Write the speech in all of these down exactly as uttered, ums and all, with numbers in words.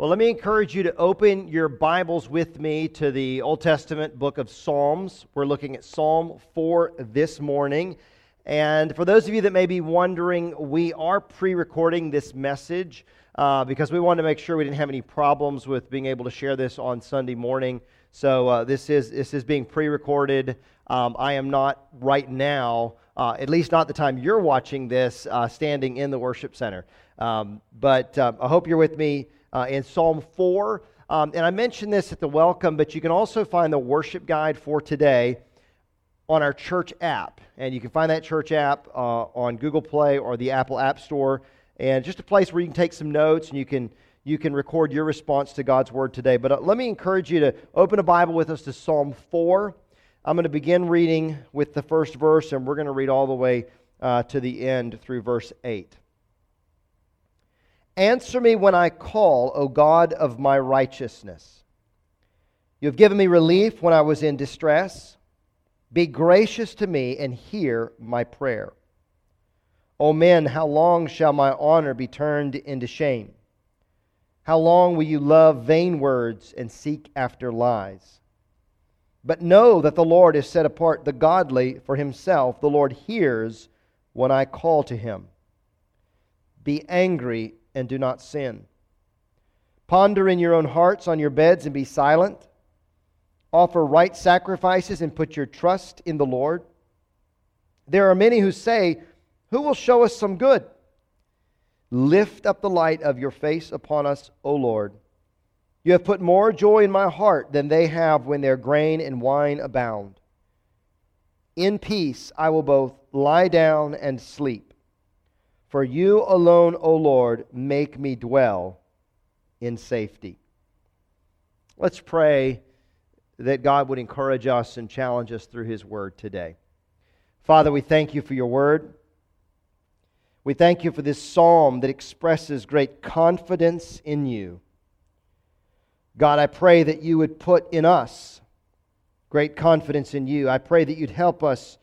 Well, let me encourage you to open your Bibles with me to the Old Testament book of Psalms. We're looking at Psalm four this morning. And for those of you that may be wondering, we are pre-recording this message uh, because we wanted to make sure we didn't have any problems with being able to share this on Sunday morning. So uh, this is this is being pre-recorded. Um, I am not right now, uh, at least not the time you're watching this, uh, standing in the worship center. Um, but uh, I hope you're with me. Uh, in Psalm four, um, and I mentioned this at the welcome, but you can also find the worship guide for today on our church app, and you can find that church app uh, on Google Play or the Apple App Store, and just a place where you can take some notes and you can you can record your response to God's Word today. But uh, let me encourage you to open a Bible with us to Psalm four. I'm going to begin reading with the first verse, and we're going to read all the way uh, to the end through verse eight. Answer me when I call, O God of my righteousness. You have given me relief when I was in distress. Be gracious to me and hear my prayer. O men, how long shall my honor be turned into shame? How long will you love vain words and seek after lies? But know that the Lord has set apart the godly for himself. The Lord hears when I call to him. Be angry and do not sin. Ponder in your own hearts on your beds and be silent. Offer right sacrifices and put your trust in the Lord. There are many who say, "Who will show us some good?" Lift up the light of your face upon us, O Lord. You have put more joy in my heart than they have when their grain and wine abound. In peace I will both lie down and sleep. For you alone, O Lord, make me dwell in safety. Let's pray that God would encourage us and challenge us through His Word today. Father, we thank You for Your Word. We thank You for this psalm that expresses great confidence in You. God, I pray that You would put in us great confidence in You. I pray that You'd help us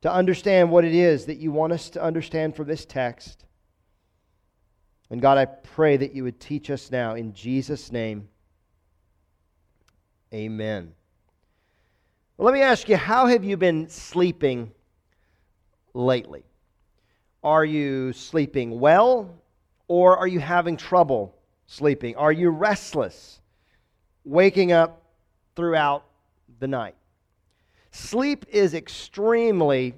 to understand what it is that you want us to understand from this text. And God, I pray that you would teach us now in Jesus' name. Amen. Well, let me ask you, how have you been sleeping lately? Are you sleeping well, or are you having trouble sleeping? Are you restless, waking up throughout the night? Sleep is extremely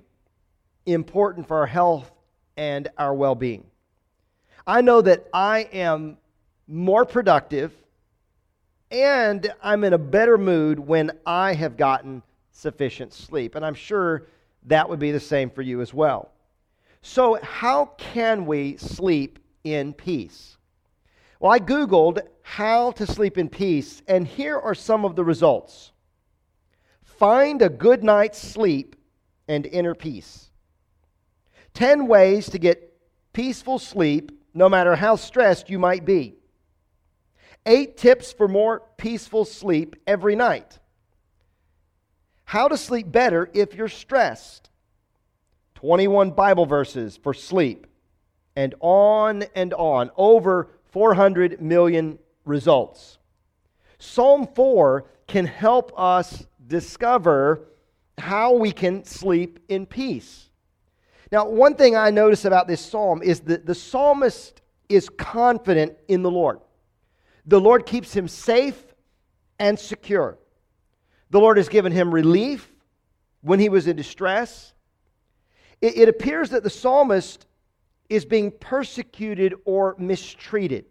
important for our health and our well-being. I know that I am more productive and I'm in a better mood when I have gotten sufficient sleep. And I'm sure that would be the same for you as well. So how can we sleep in peace? Well, I Googled how to sleep in peace, and here are some of the results. Find a good night's sleep and inner peace. ten ways to get peaceful sleep, no matter how stressed you might be. eight tips for more peaceful sleep every night. How to sleep better if you're stressed. twenty-one Bible verses for sleep. And on and on. Over four hundred million results. Psalm four can help us discover how we can sleep in peace. Now, one thing I notice about this psalm is that the psalmist is confident in the Lord. The Lord keeps him safe and secure. The Lord has given him relief when he was in distress. It, it appears that the psalmist is being persecuted or mistreated.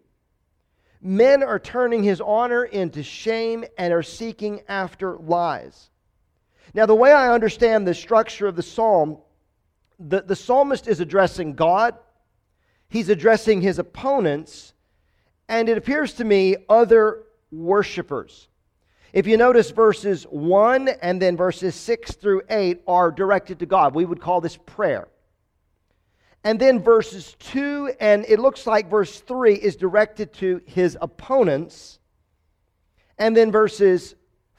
Men are turning his honor into shame and are seeking after lies. Now, the way I understand the structure of the psalm, the, the psalmist is addressing God, he's addressing his opponents, and it appears to me other worshipers. If you notice, verses one and then verses six through eight are directed to God. We would call this prayer. And then verses two, and it looks like verse three is directed to his opponents. And then verses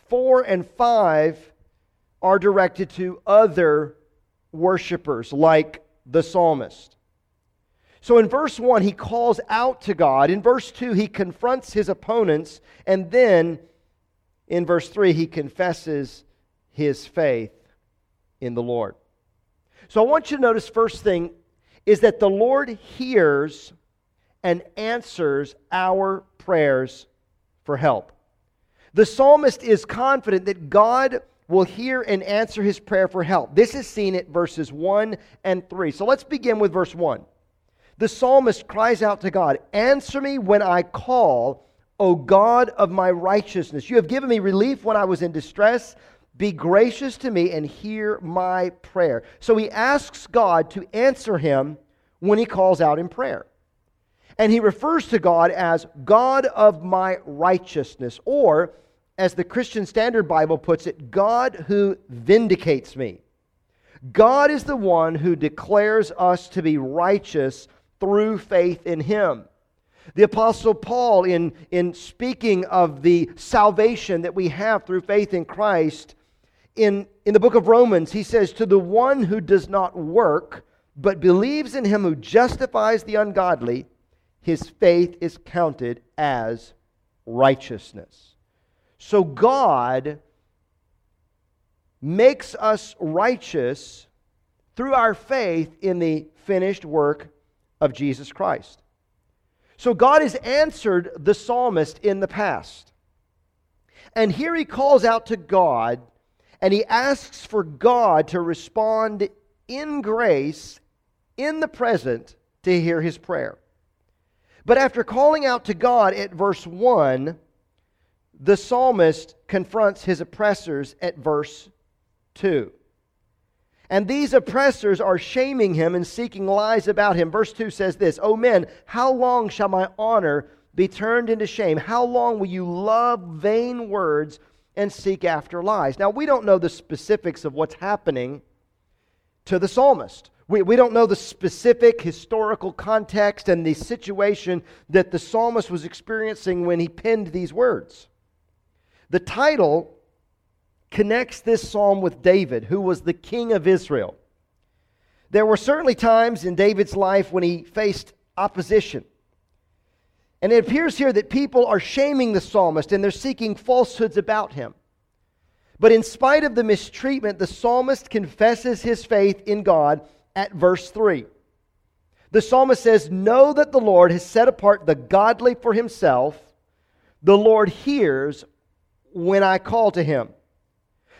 four and five are directed to other worshipers, like the psalmist. So in verse one, he calls out to God. In verse two, he confronts his opponents. And then in verse three, he confesses his faith in the Lord. So I want you to notice, first thing is that the Lord hears and answers our prayers for help. The psalmist is confident that God will hear and answer his prayer for help. This is seen at verses one and three. So let's begin with verse one. The psalmist cries out to God, "Answer me when I call, O God of my righteousness. You have given me relief when I was in distress. Be gracious to me and hear my prayer." So he asks God to answer him when he calls out in prayer. And he refers to God as God of my righteousness, or as the Christian Standard Bible puts it, God who vindicates me. God is the one who declares us to be righteous through faith in him. The Apostle Paul, in, in speaking of the salvation that we have through faith in Christ, in, in the book of Romans, he says, "To the one who does not work, but believes in him who justifies the ungodly, his faith is counted as righteousness." So God makes us righteous through our faith in the finished work of Jesus Christ. So God has answered the psalmist in the past. And here he calls out to God, and he asks for God to respond in grace, in the present, to hear his prayer. But after calling out to God at verse one, the psalmist confronts his oppressors at verse two. And these oppressors are shaming him and seeking lies about him. Verse two says this, "O men, how long shall my honor be turned into shame? How long will you love vain words and seek after lies?" Now, we don't know the specifics of what's happening to the psalmist. We, we don't know the specific historical context and the situation that the psalmist was experiencing when he penned these words. The title connects this psalm with David, who was the king of Israel. There were certainly times in David's life when he faced opposition. And it appears here that people are shaming the psalmist and they're seeking falsehoods about him. But in spite of the mistreatment, the psalmist confesses his faith in God. At verse three, the psalmist says, "Know that the Lord has set apart the godly for himself. The Lord hears when I call to him."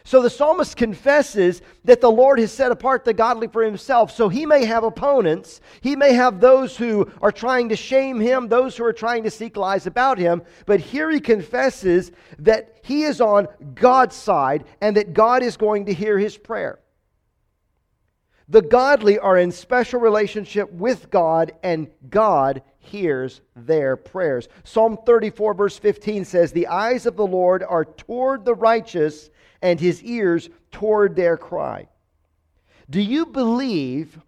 So the psalmist confesses that the Lord has set apart the godly for himself. So he may have opponents. He may have those who are trying to shame him, those who are trying to seek lies about him. But here he confesses that he is on God's side and that God is going to hear his prayer. The godly are in special relationship with God, and God hears their prayers. Psalm thirty-four verse fifteen says, "The eyes of the Lord are toward the righteous, and his ears toward their cry." Do you believe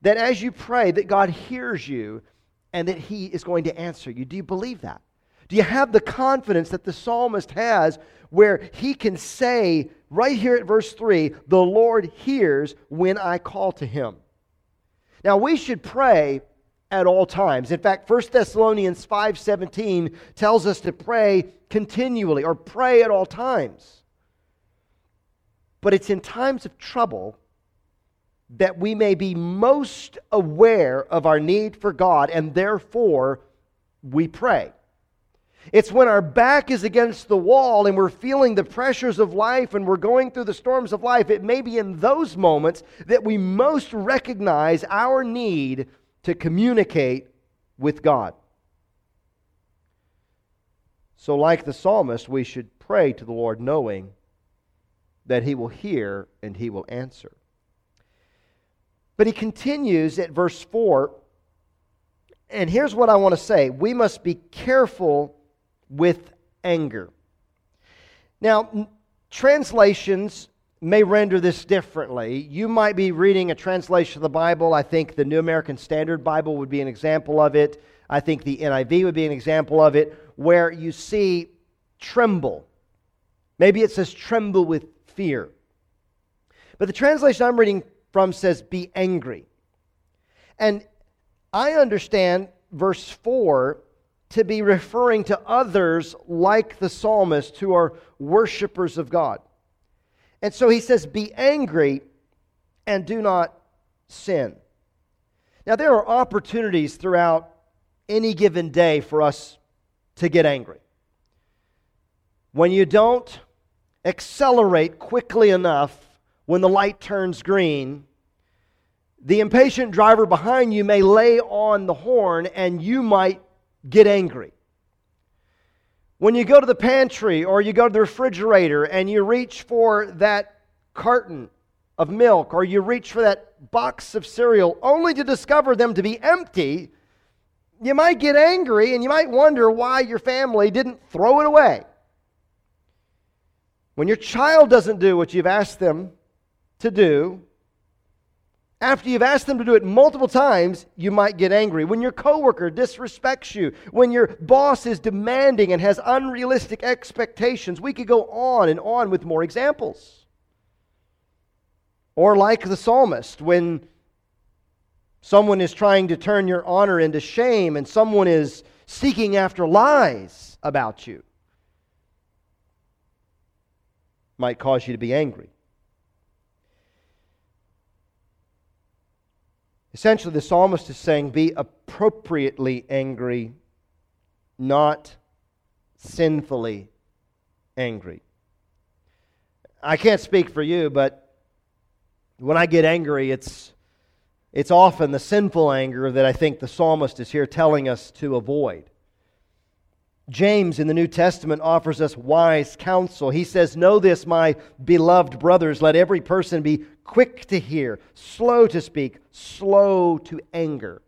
that as you pray that God hears you and that he is going to answer you? Do you believe that? Do you have the confidence that the psalmist has where he can say right here at verse three, "The Lord hears when I call to him"? Now we should pray at all times. In fact, First Thessalonians five seventeen tells us to pray continually, or pray at all times. But it's in times of trouble that we may be most aware of our need for God, and therefore we pray. It's when our back is against the wall and we're feeling the pressures of life and we're going through the storms of life, it may be in those moments that we most recognize our need to communicate with God. So like the psalmist, we should pray to the Lord knowing that he will hear and he will answer. But he continues at verse four, and here's what I want to say. We must be careful with anger. Now, translations may render this differently. You might be reading a translation of the Bible. I think the New American Standard Bible would be an example of it. I think the N I V would be an example of it, where you see tremble. Maybe it says tremble with fear. But the translation I'm reading from says be angry. And I understand verse four to be referring to others like the psalmist who are worshipers of God. And so he says, be angry and do not sin. Now, there are opportunities throughout any given day for us to get angry. When you don't accelerate quickly enough, when the light turns green, the impatient driver behind you may lay on the horn and you might get angry. When you go to the pantry or you go to the refrigerator and you reach for that carton of milk or you reach for that box of cereal only to discover them to be empty, you might get angry and you might wonder why your family didn't throw it away. When your child doesn't do what you've asked them to do, after you've asked them to do it multiple times, you might get angry. When your coworker disrespects you, when your boss is demanding and has unrealistic expectations, we could go on and on with more examples. Or like the psalmist, when someone is trying to turn your honor into shame and someone is seeking after lies about you, might cause you to be angry. Essentially, the psalmist is saying, be appropriately angry, not sinfully angry. I can't speak for you, but when I get angry, it's it's often the sinful anger that I think the psalmist is here telling us to avoid. James in the New Testament offers us wise counsel. He says, know this, my beloved brothers, let every person be quick to hear, slow to speak, slow to anger.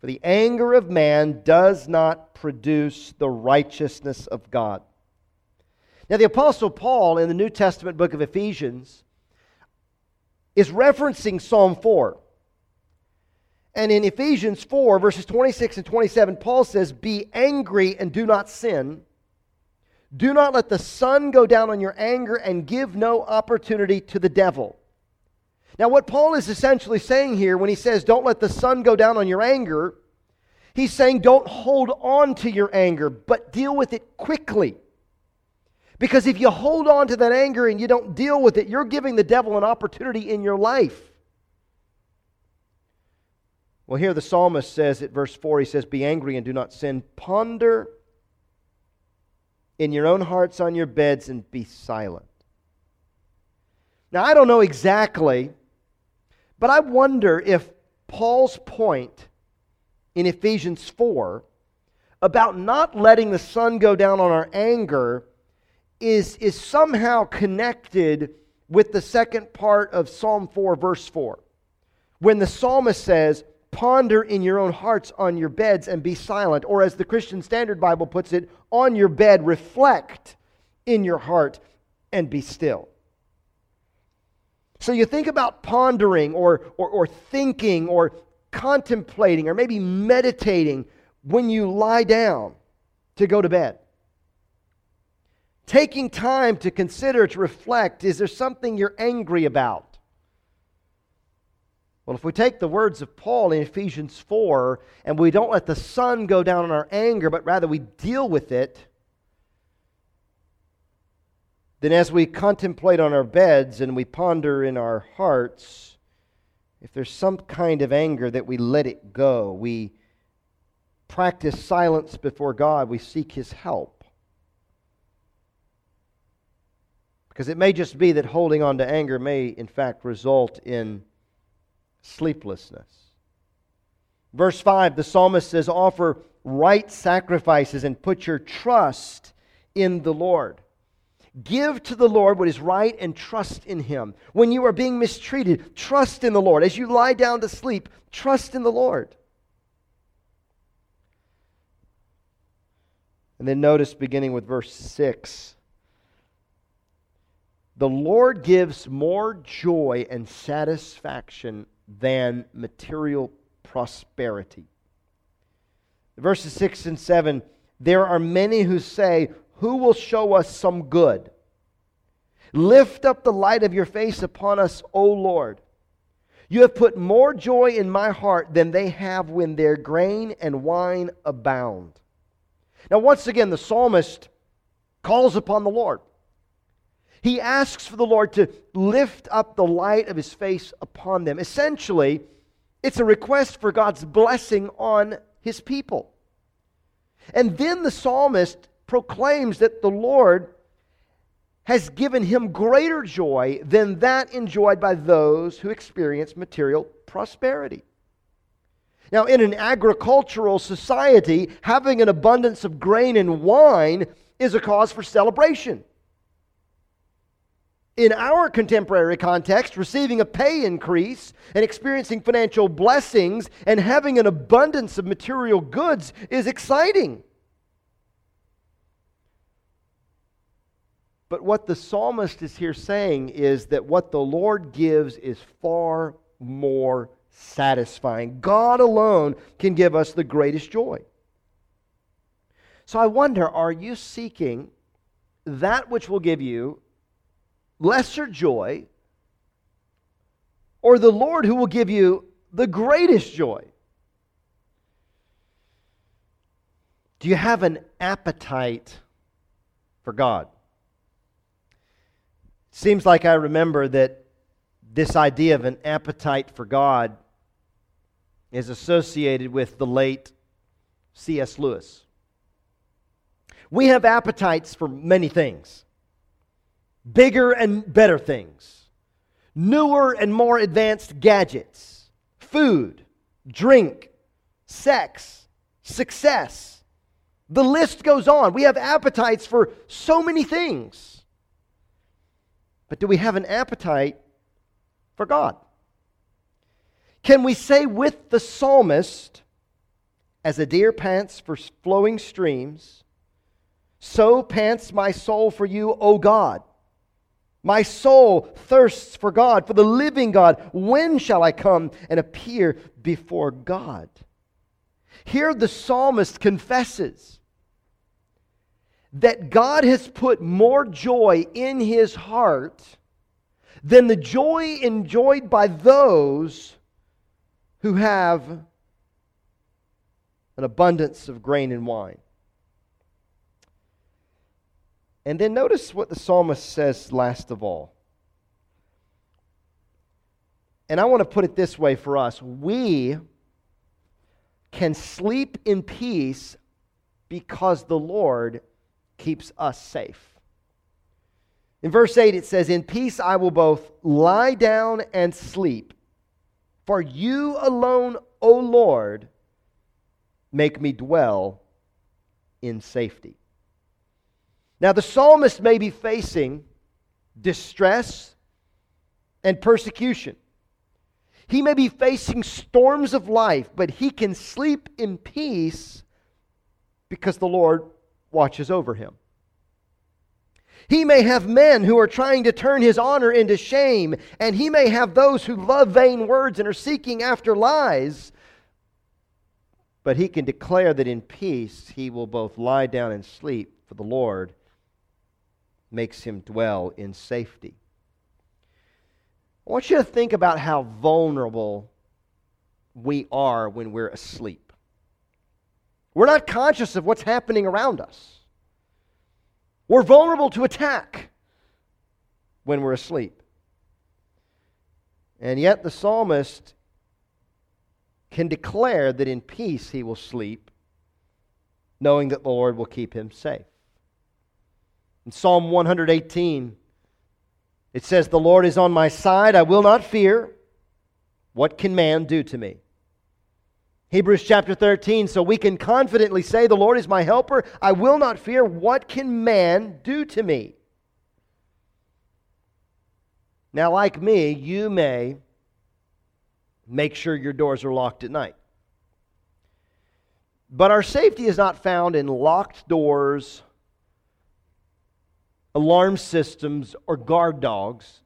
For the anger of man does not produce the righteousness of God. Now, the Apostle Paul in the New Testament book of Ephesians is referencing Psalm four. And in Ephesians four, verses twenty-six and twenty-seven, Paul says, be angry and do not sin. Do not let the sun go down on your anger and give no opportunity to the devil. Now, what Paul is essentially saying here when he says, don't let the sun go down on your anger, he's saying don't hold on to your anger, but deal with it quickly. Because if you hold on to that anger and you don't deal with it, you're giving the devil an opportunity in your life. Well, here the psalmist says at verse four, he says, be angry and do not sin. Ponder in your own hearts on your beds and be silent. Now, I don't know exactly, but I wonder if Paul's point in Ephesians four about not letting the sun go down on our anger is, is somehow connected with the second part of Psalm four, verse four, when the psalmist says, ponder in your own hearts on your beds and be silent. Or as the Christian Standard Bible puts it, on your bed, reflect in your heart and be still. So you think about pondering or, or, or thinking or contemplating or maybe meditating when you lie down to go to bed. Taking time to consider, to reflect, is there something you're angry about? Well, if we take the words of Paul in Ephesians four and we don't let the sun go down on our anger, but rather we deal with it, then as we contemplate on our beds and we ponder in our hearts, if there's some kind of anger that we let it go, we practice silence before God, we seek His help. Because it may just be that holding on to anger may in fact result in sleeplessness. Verse five, the psalmist says, offer right sacrifices and put your trust in the Lord. Give to the Lord what is right and trust in Him. When you are being mistreated, trust in the Lord. As you lie down to sleep, trust in the Lord. And then notice, beginning with verse six, the Lord gives more joy and satisfaction than material prosperity. Verses six and seven, there are many who say, who will show us some good? Lift up the light of your face upon us, O Lord. You have put more joy in my heart than they have when their grain and wine abound. Now, once again, the psalmist calls upon the Lord. He asks for the Lord to lift up the light of his face upon them. Essentially, it's a request for God's blessing on his people. And then the psalmist proclaims that the Lord has given him greater joy than that enjoyed by those who experience material prosperity. Now, in an agricultural society, having an abundance of grain and wine is a cause for celebration. In our contemporary context, receiving a pay increase and experiencing financial blessings and having an abundance of material goods is exciting. But what the psalmist is here saying is that what the Lord gives is far more satisfying. God alone can give us the greatest joy. So I wonder, are you seeking that which will give you lesser joy, or the Lord who will give you the greatest joy? Do you have an appetite for God? Seems like I remember that this idea of an appetite for God is associated with the late C S Lewis. We have appetites for many things. Bigger and better things. Newer and more advanced gadgets. Food, drink, sex, success. The list goes on. We have appetites for so many things. But do we have an appetite for God? Can we say with the psalmist, as a deer pants for flowing streams, so pants my soul for you, O God. My soul thirsts for God, for the living God. When shall I come and appear before God? Here the psalmist confesses that God has put more joy in his heart than the joy enjoyed by those who have an abundance of grain and wine. And then notice what the psalmist says last of all. And I want to put it this way for us. We can sleep in peace because the Lord keeps us safe. In verse eight it says, "In peace I will both lie down and sleep, for you alone, O Lord, make me dwell in safety." Now the psalmist may be facing distress and persecution. He may be facing storms of life, but he can sleep in peace because the Lord watches over him. He may have men who are trying to turn his honor into shame, and he may have those who love vain words and are seeking after lies, but he can declare that in peace he will both lie down and sleep, for the Lord makes him dwell in safety. I want you to think about how vulnerable we are when we're asleep. We're not conscious of what's happening around us. We're vulnerable to attack when we're asleep. And yet the psalmist can declare that in peace he will sleep, knowing that the Lord will keep him safe. In Psalm one hundred eighteen, it says, "The Lord is on my side, I will not fear. What can man do to me?" Hebrews chapter thirteen, "So we can confidently say, the Lord is my helper. I will not fear. What can man do to me?" Now, like me, you may make sure your doors are locked at night. But our safety is not found in locked doors, alarm systems, or guard dogs.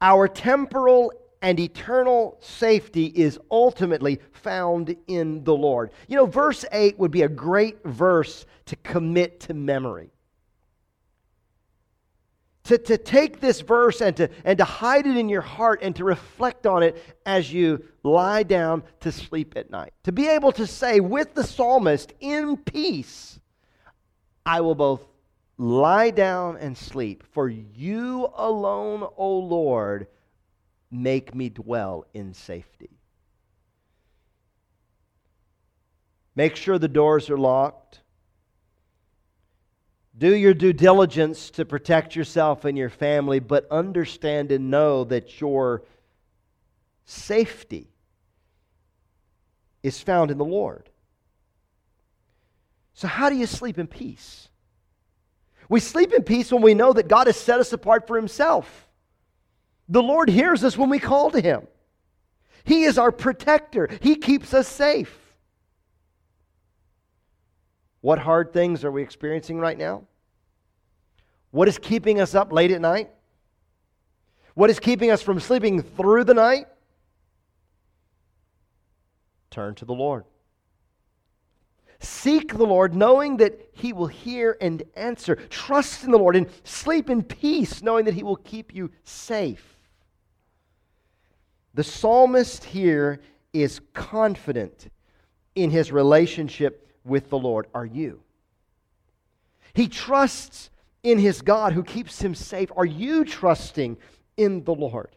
Our temporal and eternal safety is ultimately found in the Lord. You know, verse eight would be a great verse to commit to memory. To, to take this verse and to, and to hide it in your heart and to reflect on it as you lie down to sleep at night. To be able to say with the psalmist, in peace, I will both lie down and sleep. For you alone, O Lord, make me dwell in safety. Make sure the doors are locked. Do your due diligence to protect yourself and your family, but understand and know that your safety is found in the Lord. So how do you sleep in peace? We sleep in peace when we know that God has set us apart for Himself. The Lord hears us when we call to Him. He is our protector. He keeps us safe. What hard things are we experiencing right now? What is keeping us up late at night? What is keeping us from sleeping through the night? Turn to the Lord. Seek the Lord, knowing that He will hear and answer. Trust in the Lord and sleep in peace, knowing that He will keep you safe. The psalmist here is confident in his relationship with the Lord. Are you? He trusts in his God who keeps him safe. Are you trusting in the Lord?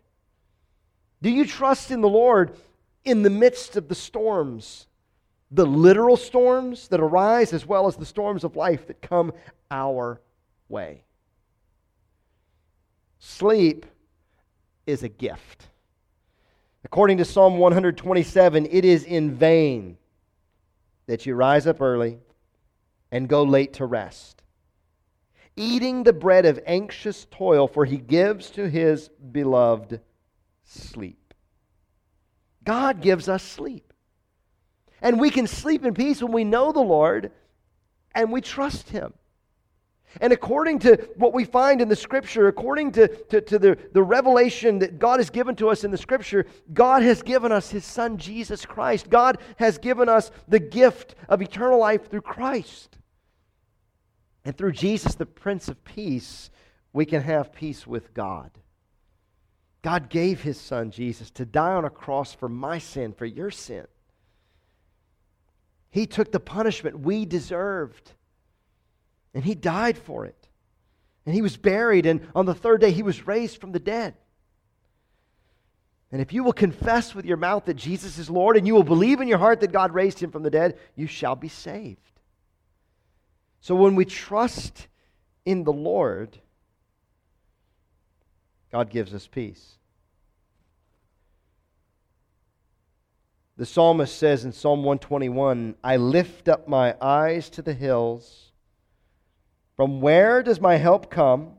Do you trust in the Lord in the midst of the storms, the literal storms that arise, as well as the storms of life that come our way? Sleep is a gift. According to Psalm one twenty-seven, it is in vain that you rise up early and go late to rest, eating the bread of anxious toil, for He gives to His beloved sleep. God gives us sleep. And we can sleep in peace when we know the Lord and we trust Him. And according to what we find in the Scripture, according to, to, to the, the revelation that God has given to us in the Scripture, God has given us His Son, Jesus Christ. God has given us the gift of eternal life through Christ. And through Jesus, the Prince of Peace, we can have peace with God. God gave His Son, Jesus, to die on a cross for my sin, for your sin. He took the punishment we deserved. And He died for it. And He was buried, and on the third day He was raised from the dead. And if you will confess with your mouth that Jesus is Lord, and you will believe in your heart that God raised Him from the dead, you shall be saved. So when we trust in the Lord, God gives us peace. The psalmist says in Psalm one twenty-one, I lift up my eyes to the hills. From where does my help come?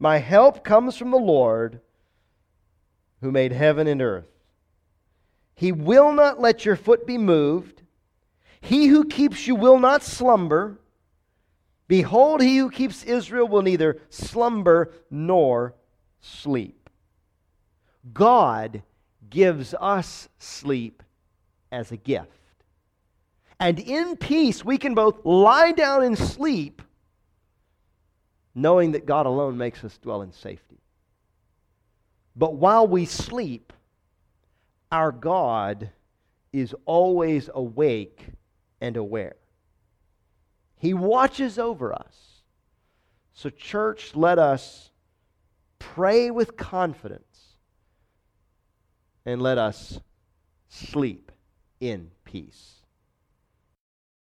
My help comes from the Lord, who made heaven and earth. He will not let your foot be moved. He who keeps you will not slumber. Behold, He who keeps Israel will neither slumber nor sleep. God gives us sleep as a gift. And in peace, we can both lie down and sleep, knowing that God alone makes us dwell in safety. But while we sleep, our God is always awake and aware. He watches over us. So, church, let us pray with confidence and let us sleep in peace.